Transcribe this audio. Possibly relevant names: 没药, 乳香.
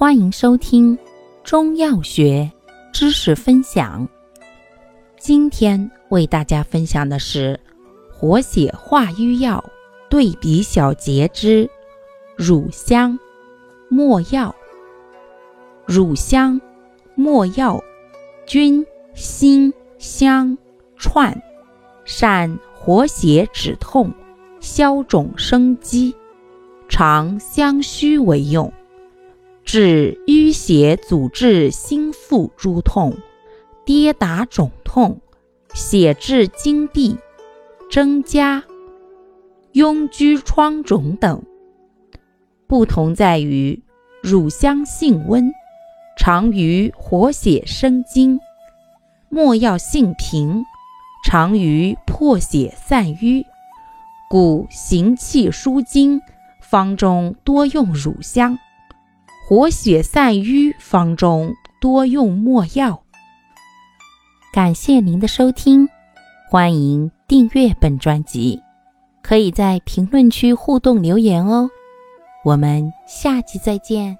欢迎收听中药学知识分享。今天为大家分享的是活血化瘀药对比小结之乳香、没药。乳香、没药均辛香串，善活血止痛，消肿生肌，常相须为用，治淤血阻滞、心腹诸痛、跌打肿痛、血滞经闭、增加痈疽疮肿等。不同在于乳香性温，常于活血生津；没药性平，常于破血散瘀，故行气舒筋方中多用乳香，活血散瘀方中多用没药。感谢您的收听，欢迎订阅本专辑，可以在评论区互动留言哦。我们下期再见。